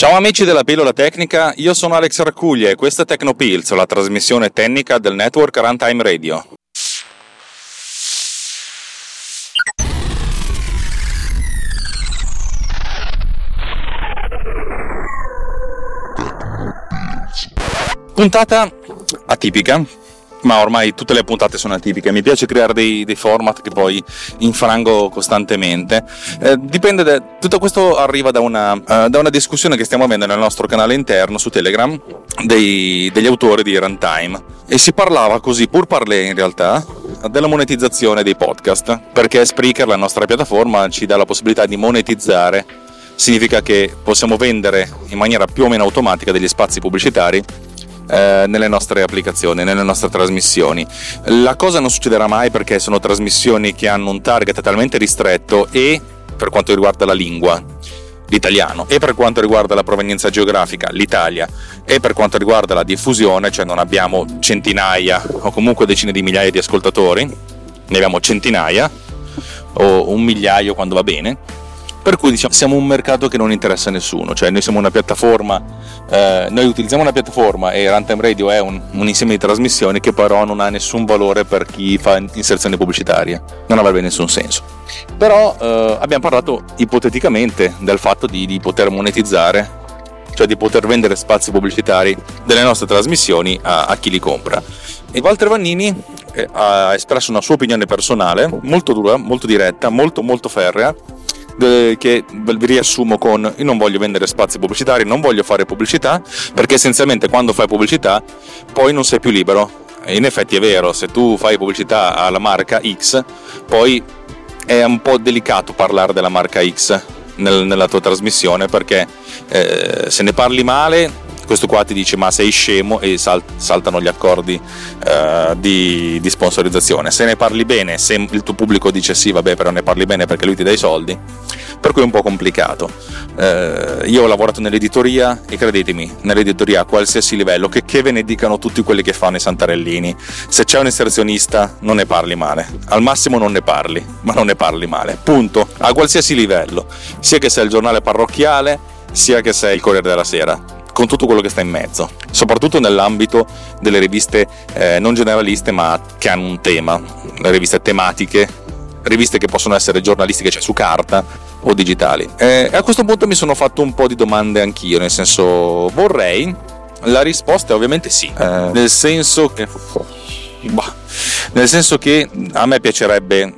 Ciao amici della pillola tecnica, io sono Alex Raccuglia e questa è TechnoPillz, la trasmissione tecnica del network Runtime Radio. Puntata atipica, ma ormai tutte le puntate sono atipiche. Mi piace creare dei format che poi infrango costantemente. Dipende tutto questo arriva da una discussione che stiamo avendo nel nostro canale interno su Telegram degli autori di Runtime, e si parlava così pur parlé in realtà della monetizzazione dei podcast, perché Spreaker, la nostra piattaforma, ci dà la possibilità di monetizzare. Significa che possiamo vendere in maniera più o meno automatica degli spazi pubblicitari nelle nostre applicazioni, nelle nostre trasmissioni. La cosa non succederà mai, perché sono trasmissioni che hanno un target talmente ristretto, e per quanto riguarda la lingua, l'italiano, e per quanto riguarda la provenienza geografica, l'Italia, e per quanto riguarda la diffusione, cioè non abbiamo centinaia o comunque decine di migliaia di ascoltatori, ne abbiamo centinaia o un migliaio quando va bene. Per cui diciamo siamo un mercato che non interessa a nessuno, cioè noi siamo una piattaforma, noi utilizziamo una piattaforma, e Runtime Radio è un insieme di trasmissioni che però non ha nessun valore per chi fa inserzioni pubblicitarie, non avrebbe nessun senso. Però abbiamo parlato ipoteticamente del fatto di poter monetizzare, cioè di poter vendere spazi pubblicitari delle nostre trasmissioni a chi li compra. E Walter Vannini ha espresso una sua opinione personale, molto dura, molto diretta, molto molto ferrea, che vi riassumo con: io non voglio vendere spazi pubblicitari, non voglio fare pubblicità, perché essenzialmente quando fai pubblicità poi non sei più libero. E in effetti è vero, se tu fai pubblicità alla marca X, poi è un po' delicato parlare della marca X nella tua trasmissione, perché se ne parli male questo qua ti dice ma sei scemo, e saltano gli accordi di sponsorizzazione. Se ne parli bene, se il tuo pubblico dice sì vabbè, però ne parli bene perché lui ti dà i soldi, per cui è un po' complicato. Io ho lavorato nell'editoria, e credetemi, nell'editoria a qualsiasi livello, che ve ne dicano tutti quelli che fanno i santarellini, se c'è un inserzionista non ne parli male, al massimo non ne parli, ma non ne parli male, punto, a qualsiasi livello, sia che sia il giornale parrocchiale, sia che sia il Corriere della Sera, con tutto quello che sta in mezzo, soprattutto nell'ambito delle riviste non generaliste ma che hanno un tema, le riviste tematiche, riviste che possono essere giornalistiche, cioè su carta, o digitali. E a questo punto mi sono fatto un po' di domande anch'io, nel senso vorrei, la risposta è ovviamente sì, nel senso che a me piacerebbe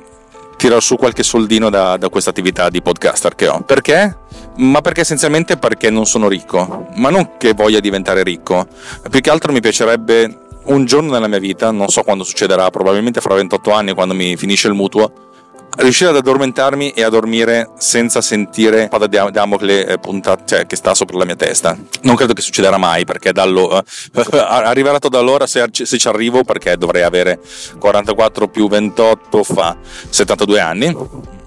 tirar su qualche soldino da questa attività di podcaster che ho. Perché? Ma perché essenzialmente perché non sono ricco, ma non che voglia diventare ricco, più che altro mi piacerebbe un giorno nella mia vita, non so quando succederà, probabilmente fra 28 anni quando mi finisce il mutuo, riuscire ad addormentarmi e a dormire senza sentire la spada di Damocle puntata, cioè, che sta sopra la mia testa. Non credo che succederà mai, perché arriverato da allora, se ci arrivo, perché dovrei avere 44 più 28 fa 72 anni.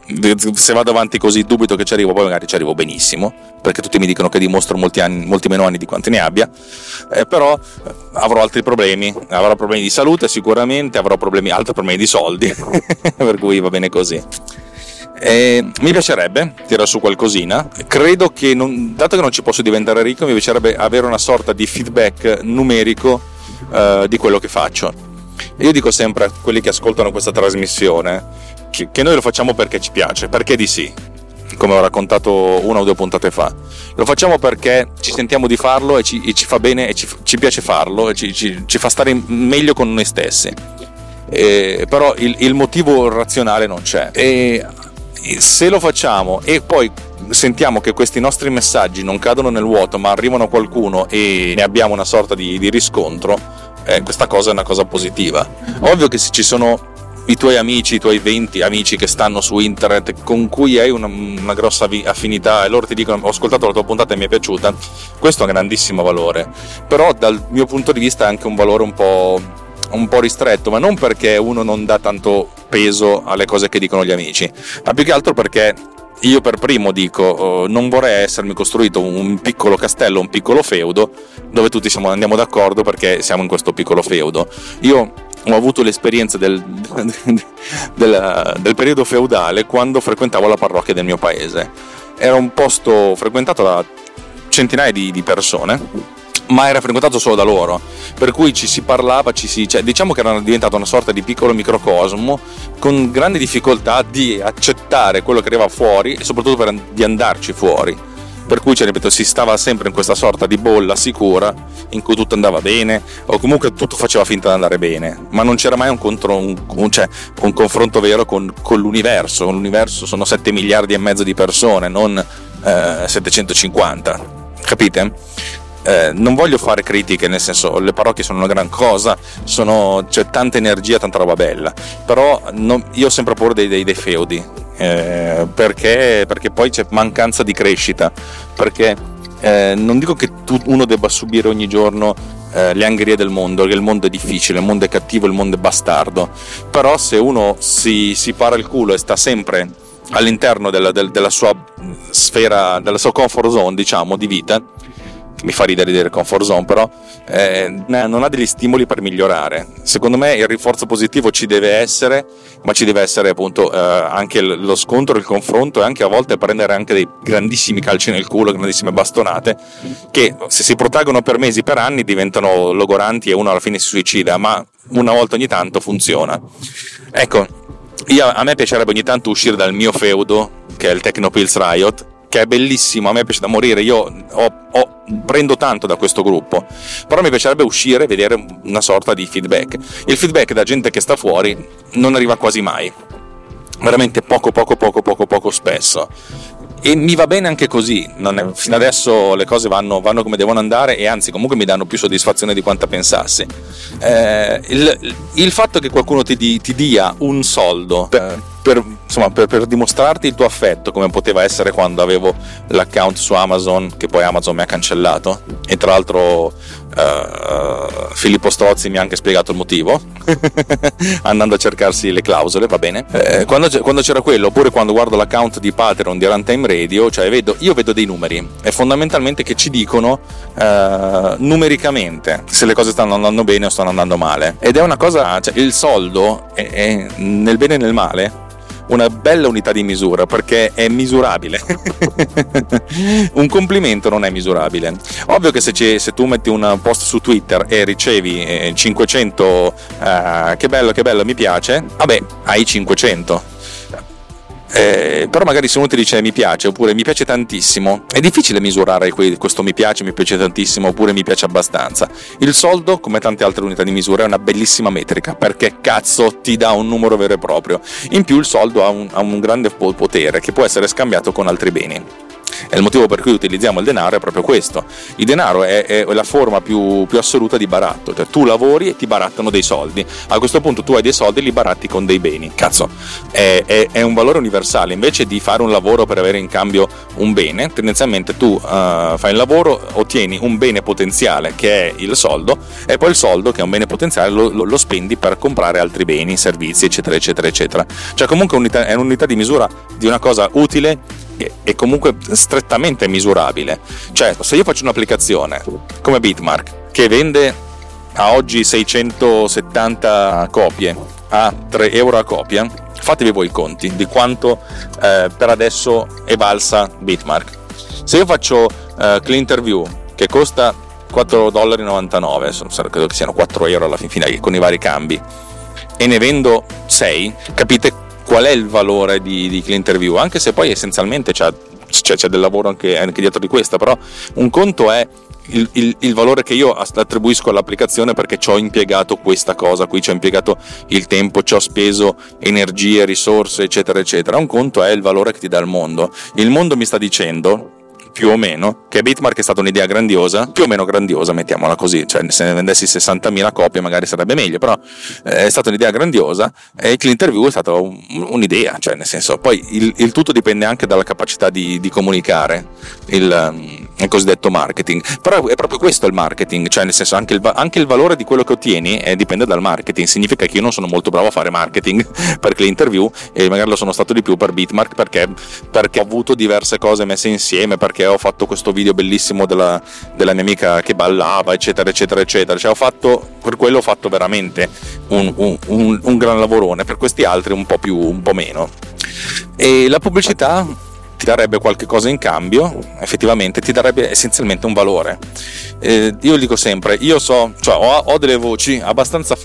Se vado avanti così dubito che ci arrivo, poi magari ci arrivo benissimo, perché tutti mi dicono che dimostro molti meno anni di quanti ne abbia, però avrò altri problemi, avrò problemi di salute sicuramente, avrò altri problemi di soldi per cui va bene così. Mi piacerebbe tirare su qualcosina, credo che dato che non ci posso diventare ricco, mi piacerebbe avere una sorta di feedback numerico di quello che faccio. Io dico sempre a quelli che ascoltano questa trasmissione che noi lo facciamo perché ci piace, perché di sì, come ho raccontato 1 o 2 puntate fa, lo facciamo perché ci sentiamo di farlo e ci fa bene e ci piace farlo e ci fa stare meglio con noi stessi, però il motivo razionale non c'è, e se lo facciamo e poi sentiamo che questi nostri messaggi non cadono nel vuoto ma arrivano a qualcuno e ne abbiamo una sorta di riscontro, questa cosa è una cosa positiva. Ovvio che se ci sono i tuoi amici, i tuoi 20 amici che stanno su internet, con cui hai una grossa affinità, e loro ti dicono: ho ascoltato la tua puntata e mi è piaciuta. Questo ha un grandissimo valore, però dal mio punto di vista è anche un valore un po' ristretto, ma non perché uno non dà tanto peso alle cose che dicono gli amici, ma più che altro perché io per primo dico: non vorrei essermi costruito un piccolo castello, un piccolo feudo dove tutti andiamo d'accordo perché siamo in questo piccolo feudo. Io ho avuto l'esperienza del periodo feudale quando frequentavo la parrocchia del mio paese. Era un posto frequentato da centinaia di persone, ma era frequentato solo da loro, per cui ci si parlava, diciamo che era diventato una sorta di piccolo microcosmo, con grande difficoltà di accettare quello che arriva fuori e soprattutto di andarci fuori, per cui, ripeto, si stava sempre in questa sorta di bolla sicura in cui tutto andava bene, o comunque tutto faceva finta di andare bene, ma non c'era mai un confronto vero con l'universo. L'universo sono 7 miliardi e mezzo di persone, non 750, capite? Non voglio fare critiche, nel senso, le parrocchie sono una gran cosa, c'è tanta energia, tanta roba bella, però io ho sempre paura dei feudi, perché poi c'è mancanza di crescita, perché non dico che uno debba subire ogni giorno le angherie del mondo, che il mondo è difficile, il mondo è cattivo, il mondo è bastardo, però se uno si para il culo e sta sempre all'interno della sua sfera, della sua comfort zone, diciamo, di vita, mi fa ridere dire comfort zone, però non ha degli stimoli per migliorare. Secondo me il rinforzo positivo ci deve essere, ma ci deve essere appunto anche lo scontro, il confronto, e anche a volte prendere anche dei grandissimi calci nel culo, grandissime bastonate, che se si protraggono per mesi, per anni, diventano logoranti e uno alla fine si suicida, ma una volta ogni tanto funziona. Ecco, a me piacerebbe ogni tanto uscire dal mio feudo, che è il TechnoPillz Riot, che è bellissimo, a me piace da morire, io prendo tanto da questo gruppo, però mi piacerebbe uscire e vedere una sorta di feedback. Il feedback da gente che sta fuori non arriva quasi mai, veramente poco spesso, e mi va bene anche così. Fino adesso le cose vanno come devono andare, e anzi comunque mi danno più soddisfazione di quanta pensassi. Il fatto che qualcuno ti dia un soldo per dimostrarti il tuo affetto, come poteva essere quando avevo l'account su Amazon, che poi Amazon mi ha cancellato, e tra l'altro Filippo Strozzi mi ha anche spiegato il motivo andando a cercarsi le clausole, va bene, quando c'era quello, oppure quando guardo l'account di Patreon di Runtime Radio, cioè io vedo dei numeri, e fondamentalmente che ci dicono numericamente se le cose stanno andando bene o stanno andando male, ed è una cosa, cioè, il soldo è nel bene e nel male una bella unità di misura, perché è misurabile un complimento non è misurabile. Ovvio che se tu metti un post su Twitter e ricevi 500 che bello mi piace, vabbè, hai 500. Però magari se uno ti dice mi piace, oppure mi piace tantissimo, è difficile misurare questo mi piace tantissimo, oppure mi piace abbastanza. Il soldo, come tante altre unità di misura, è una bellissima metrica, perché cazzo ti dà un numero vero e proprio. In più il soldo ha un grande potere, che può essere scambiato con altri beni. E il motivo per cui utilizziamo il denaro è proprio questo. Il denaro è la forma più assoluta di baratto, cioè tu lavori e ti barattano dei soldi. A questo punto tu hai dei soldi e li baratti con dei beni. Cazzo, è un valore universale. Invece di fare un lavoro per avere in cambio un bene, tendenzialmente tu fai il lavoro, ottieni un bene potenziale che è il soldo, e poi il soldo, che è un bene potenziale, lo spendi per comprare altri beni, servizi, eccetera eccetera eccetera. Cioè comunque è un'unità di misura di una cosa utile e comunque strettamente misurabile. Cioè, se io faccio un'applicazione come Bitmark, che vende a oggi 670 copie a €3 a copia, fatevi voi i conti di quanto per adesso è valsa Bitmark. Se io faccio Clean Interview, che costa $4,99, credo che siano €4 alla fine con i vari cambi, e ne vendo 6, capite qual è il valore di Clean Interview? Anche se poi essenzialmente c'è del lavoro anche dietro di questa, però un conto è il valore che io attribuisco all'applicazione, perché ci ho impiegato questa cosa qui, ci ho impiegato il tempo, ci ho speso energie, risorse, eccetera eccetera. Un conto è il valore che ti dà il mondo mi sta dicendo più o meno, che Bitmark è stata un'idea grandiosa, più o meno grandiosa, mettiamola così, cioè se ne vendessi 60.000 copie magari sarebbe meglio, però è stata un'idea grandiosa e l'interview è stata un'idea, cioè nel senso, poi il tutto dipende anche dalla capacità di comunicare il cosiddetto marketing, però è proprio questo il marketing, cioè nel senso anche il valore di quello che ottieni dipende dal marketing. Significa che io non sono molto bravo a fare marketing per l'interview e magari lo sono stato di più per Bitmark perché ho avuto diverse cose messe insieme, perché ho fatto questo video bellissimo della mia amica che ballava eccetera eccetera eccetera, cioè per quello ho fatto veramente un gran lavorone, per questi altri un po' meno. E la pubblicità ti darebbe qualche cosa in cambio, effettivamente ti darebbe essenzialmente un valore. Io dico sempre, ho delle voci abbastanza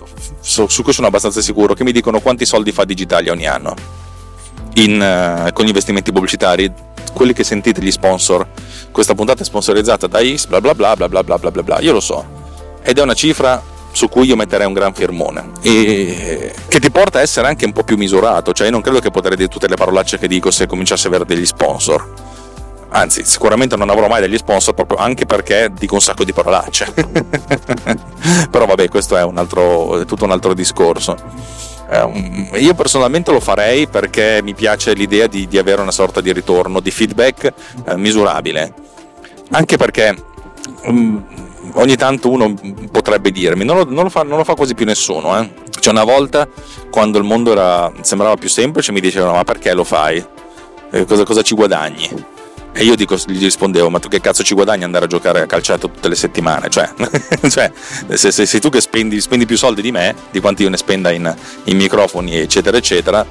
su cui sono abbastanza sicuro che mi dicono quanti soldi fa Digitalia ogni anno con gli investimenti pubblicitari, quelli che sentite, gli sponsor. Questa puntata è sponsorizzata da X bla bla bla bla bla bla bla bla, io lo so, ed è una cifra su cui io metterei un gran firmone, e che ti porta a essere anche un po' più misurato, cioè io non credo che potrei dire tutte le parolacce che dico se cominciasse a avere degli sponsor, anzi sicuramente non avrò mai degli sponsor, proprio anche perché dico un sacco di parolacce però vabbè, questo è tutto un altro discorso. Io personalmente lo farei perché mi piace l'idea di avere una sorta di ritorno, di feedback misurabile, anche perché ogni tanto uno potrebbe dirmi non lo fa quasi più nessuno, eh? Cioè una volta, quando il mondo sembrava più semplice, mi dicevano ma perché lo fai? Cosa ci guadagni? E io gli rispondevo, ma tu che cazzo ci guadagni andare a giocare a calcetto tutte le settimane? Cioè se sei tu che spendi più soldi di me, di quanti io ne spenda in microfoni eccetera eccetera,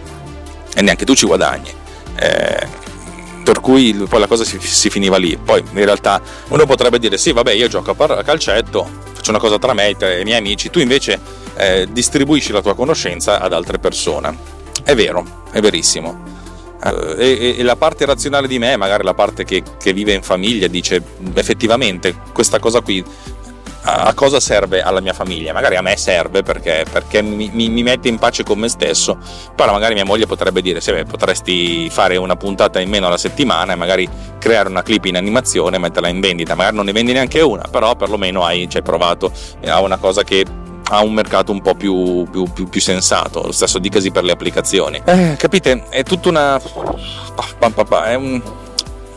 e neanche tu ci guadagni, per cui poi la cosa si finiva lì. Poi in realtà uno potrebbe dire sì vabbè, io gioco a calcetto, faccio una cosa tra me e i miei amici, tu invece distribuisci la tua conoscenza ad altre persone. È vero, è verissimo, e la parte razionale di me, magari la parte che vive in famiglia, dice effettivamente questa cosa qui a cosa serve alla mia famiglia? Magari a me serve perché mi mette in pace con me stesso, però magari mia moglie potrebbe dire sì, beh, potresti fare una puntata in meno alla settimana e magari creare una clip in animazione e metterla in vendita, magari non ne vendi neanche una, però perlomeno ci hai provato a una cosa che ha un mercato un po' più sensato. Lo stesso dicasi per le applicazioni, capite? È tutta una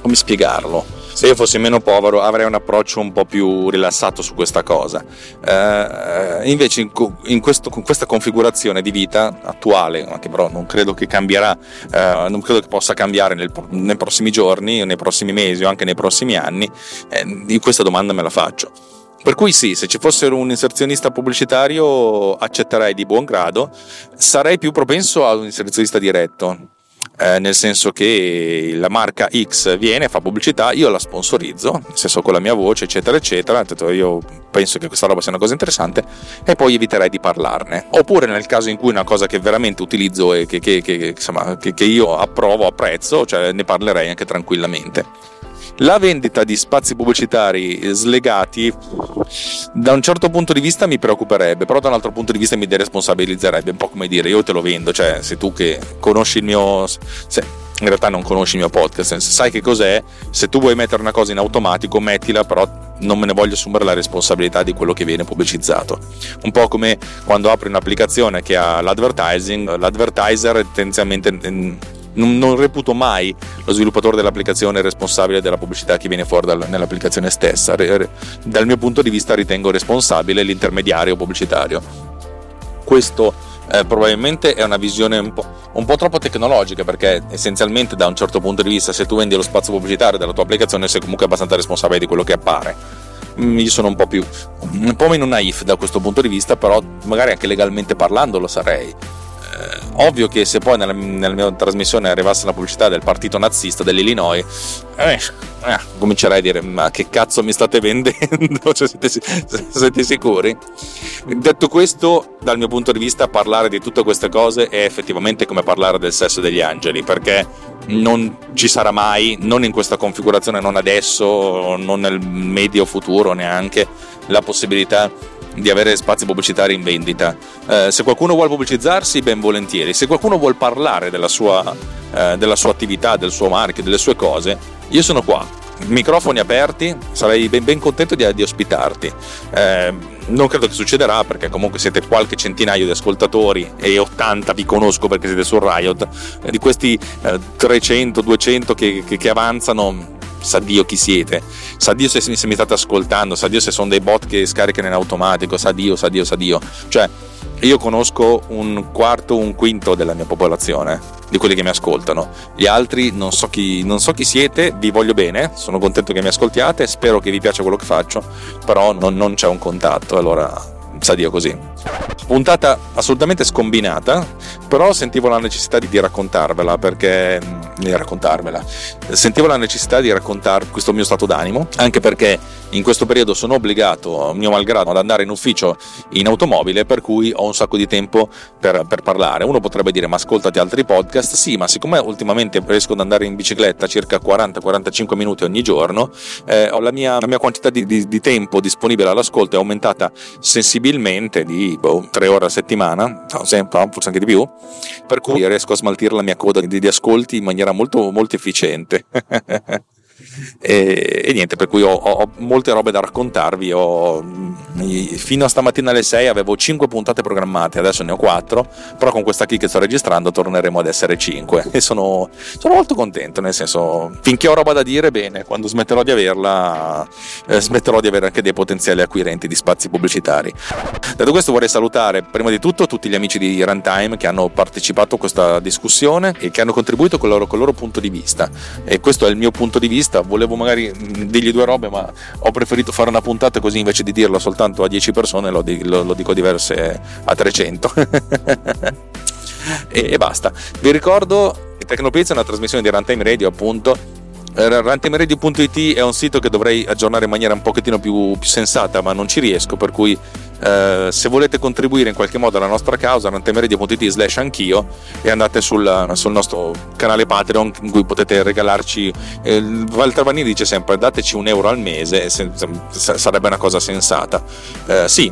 come spiegarlo? Se io fossi meno povero avrei un approccio un po' più rilassato su questa cosa, invece con questa configurazione di vita attuale, che però non credo che cambierà, non credo che possa cambiare nei prossimi giorni, nei prossimi mesi o anche nei prossimi anni, questa domanda me la faccio. Per cui sì, se ci fosse un inserzionista pubblicitario accetterei di buon grado, sarei più propenso ad un inserzionista diretto. Nel senso che la marca X viene, fa pubblicità, io la sponsorizzo, nel senso con la mia voce eccetera eccetera, io penso che questa roba sia una cosa interessante e poi eviterei di parlarne. Oppure nel caso in cui è una cosa che veramente utilizzo e che io approvo, apprezzo, cioè ne parlerei anche tranquillamente. La vendita di spazi pubblicitari slegati da un certo punto di vista mi preoccuperebbe, però da un altro punto di vista mi deresponsabilizzerebbe, un po' come dire io te lo vendo, cioè sei tu che conosci il mio... in realtà non conosci il mio podcast, sai che cos'è, se tu vuoi mettere una cosa in automatico mettila, però non me ne voglio assumere la responsabilità di quello che viene pubblicizzato. Un po' come quando apri un'applicazione che ha l'advertising, l'advertiser tendenzialmente... non reputo mai lo sviluppatore dell'applicazione responsabile della pubblicità che viene fuori nell'applicazione stessa. Dal mio punto di vista ritengo responsabile l'intermediario pubblicitario. Questo probabilmente è una visione un po' troppo tecnologica, perché essenzialmente da un certo punto di vista se tu vendi lo spazio pubblicitario della tua applicazione sei comunque abbastanza responsabile di quello che appare. Io sono un po' meno naif da questo punto di vista, però magari anche legalmente parlando lo sarei. Ovvio che se poi nella mia trasmissione arrivasse una pubblicità del partito nazista dell'Illinois, comincerei a dire ma che cazzo mi state vendendo, cioè, siete sicuri? Detto questo, dal mio punto di vista parlare di tutte queste cose è effettivamente come parlare del sesso degli angeli, perché non ci sarà mai, non in questa configurazione, non adesso, non nel medio futuro neanche, la possibilità di avere spazi pubblicitari in vendita. Se qualcuno vuole pubblicizzarsi, ben volentieri. Se qualcuno vuol parlare della sua attività, del suo marchio, delle sue cose, io sono qua. microfoni aperti, sarei ben contento di ospitarti. Non credo che succederà, perché comunque siete qualche centinaio di ascoltatori e 80 vi conosco perché siete su Riot. Di questi 300-200 che avanzano, sa Dio chi siete, sa Dio se mi state ascoltando, sa Dio se sono dei bot che scaricano in automatico, sa Dio. Cioè, io conosco un quinto della mia popolazione, di quelli che mi ascoltano. Gli altri non so chi siete, vi voglio bene, sono contento che mi ascoltiate, spero che vi piaccia quello che faccio, però non c'è un contatto, allora sa Dio così. Puntata assolutamente scombinata, però sentivo la necessità di raccontare questo mio stato d'animo, anche perché in questo periodo sono obbligato, mio malgrado, ad andare in ufficio in automobile, per cui ho un sacco di tempo per parlare. Uno potrebbe dire: ma ascoltati altri podcast. Sì, ma siccome ultimamente riesco ad andare in bicicletta circa 40-45 minuti ogni giorno, ho la mia quantità di tempo disponibile all'ascolto è aumentata sensibilmente di 3 ore a settimana, forse anche di più, per cui riesco a smaltire la mia coda di ascolti in maniera molto, molto efficiente. E niente, per cui ho molte robe da raccontarvi. Fino a stamattina alle 6 avevo 5 puntate programmate, adesso ne ho 4, però con questa qui che sto registrando torneremo ad essere 5 e sono molto contento, nel senso, finché ho roba da dire, bene, quando smetterò di averla smetterò di avere anche dei potenziali acquirenti di spazi pubblicitari. Detto questo, vorrei salutare prima di tutto tutti gli amici di Runtime che hanno partecipato a questa discussione e che hanno contribuito col loro punto di vista, e questo è il mio punto di vista. Volevo magari dirgli 2 robe, ma ho preferito fare una puntata così, invece di dirlo soltanto a 10 persone lo dico diverse a 300 e basta. Vi ricordo che TechnoPillz è una trasmissione di Runtime Radio, appunto. Runtimeradio.it è un sito che dovrei aggiornare in maniera un pochettino più sensata, ma non ci riesco, per cui se volete contribuire in qualche modo alla nostra causa, runtimeradio.it/anch'io, e andate sul nostro canale Patreon, in cui potete regalarci, Walter Vannini dice sempre dateci €1 al mese, sarebbe una cosa sensata. Sì,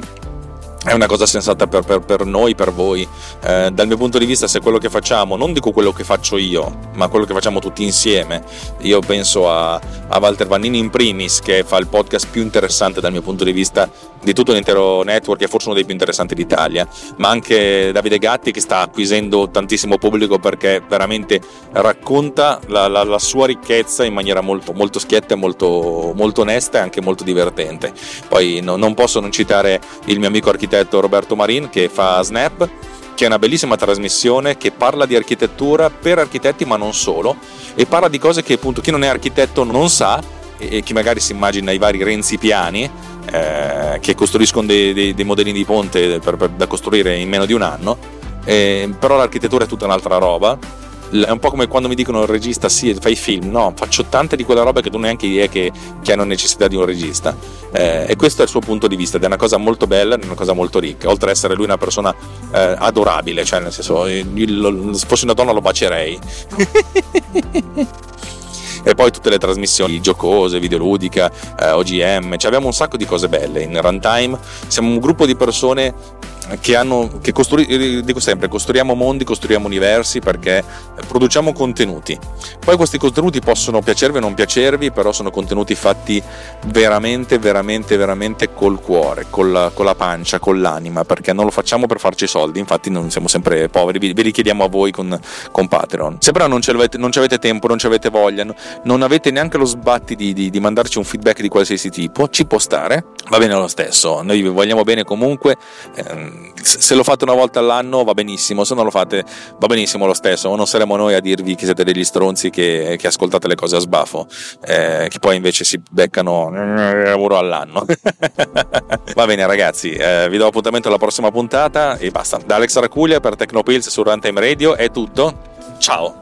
è una cosa sensata per noi, per voi. Dal mio punto di vista, se quello che facciamo, non dico quello che faccio io, ma quello che facciamo tutti insieme, io penso a Walter Vannini in primis, che fa il podcast più interessante dal mio punto di vista di tutto l'intero network, è forse uno dei più interessanti d'Italia, ma anche Davide Gatti, che sta acquisendo tantissimo pubblico perché veramente racconta la sua ricchezza in maniera molto, molto schietta e molto, molto onesta e anche molto divertente. Poi non posso non citare il mio amico architetto Roberto Marin, che fa Snap, che è una bellissima trasmissione che parla di architettura per architetti, ma non solo, e parla di cose che appunto chi non è architetto non sa, e chi magari si immagina i vari Renzi Piani che costruiscono dei modellini di ponte da costruire in meno di un anno, però l'architettura è tutta un'altra roba. È un po' come quando mi dicono il regista, sì, fai film, no, faccio tante di quella roba che tu neanche idea che hanno necessità di un regista, e questo è il suo punto di vista, ed è una cosa molto bella, è una cosa molto ricca, oltre ad essere lui una persona adorabile, cioè nel senso, se fossi una donna lo bacerei. E poi tutte le trasmissioni giocose, videoludica, OGM, cioè abbiamo un sacco di cose belle in Runtime. Siamo un gruppo di persone dico sempre, costruiamo mondi, costruiamo universi, perché produciamo contenuti. Poi questi contenuti possono piacervi o non piacervi, però sono contenuti fatti veramente, veramente, veramente col cuore, con la pancia, con l'anima, perché non lo facciamo per farci soldi, infatti non siamo sempre poveri, ve li chiediamo a voi con Patreon. Se però non ci avete tempo, non ci avete voglia, non avete neanche lo sbatti di mandarci un feedback di qualsiasi tipo, ci può stare, va bene lo stesso, noi vi vogliamo bene comunque. Se lo fate una volta all'anno va benissimo, se non lo fate va benissimo lo stesso, non saremo noi a dirvi che siete degli stronzi che ascoltate le cose a sbafo, che poi invece si beccano euro all'anno. Va bene ragazzi, vi do appuntamento alla prossima puntata e basta. Da Alex Raccuglia per TechnoPillz su Runtime Radio è tutto, ciao.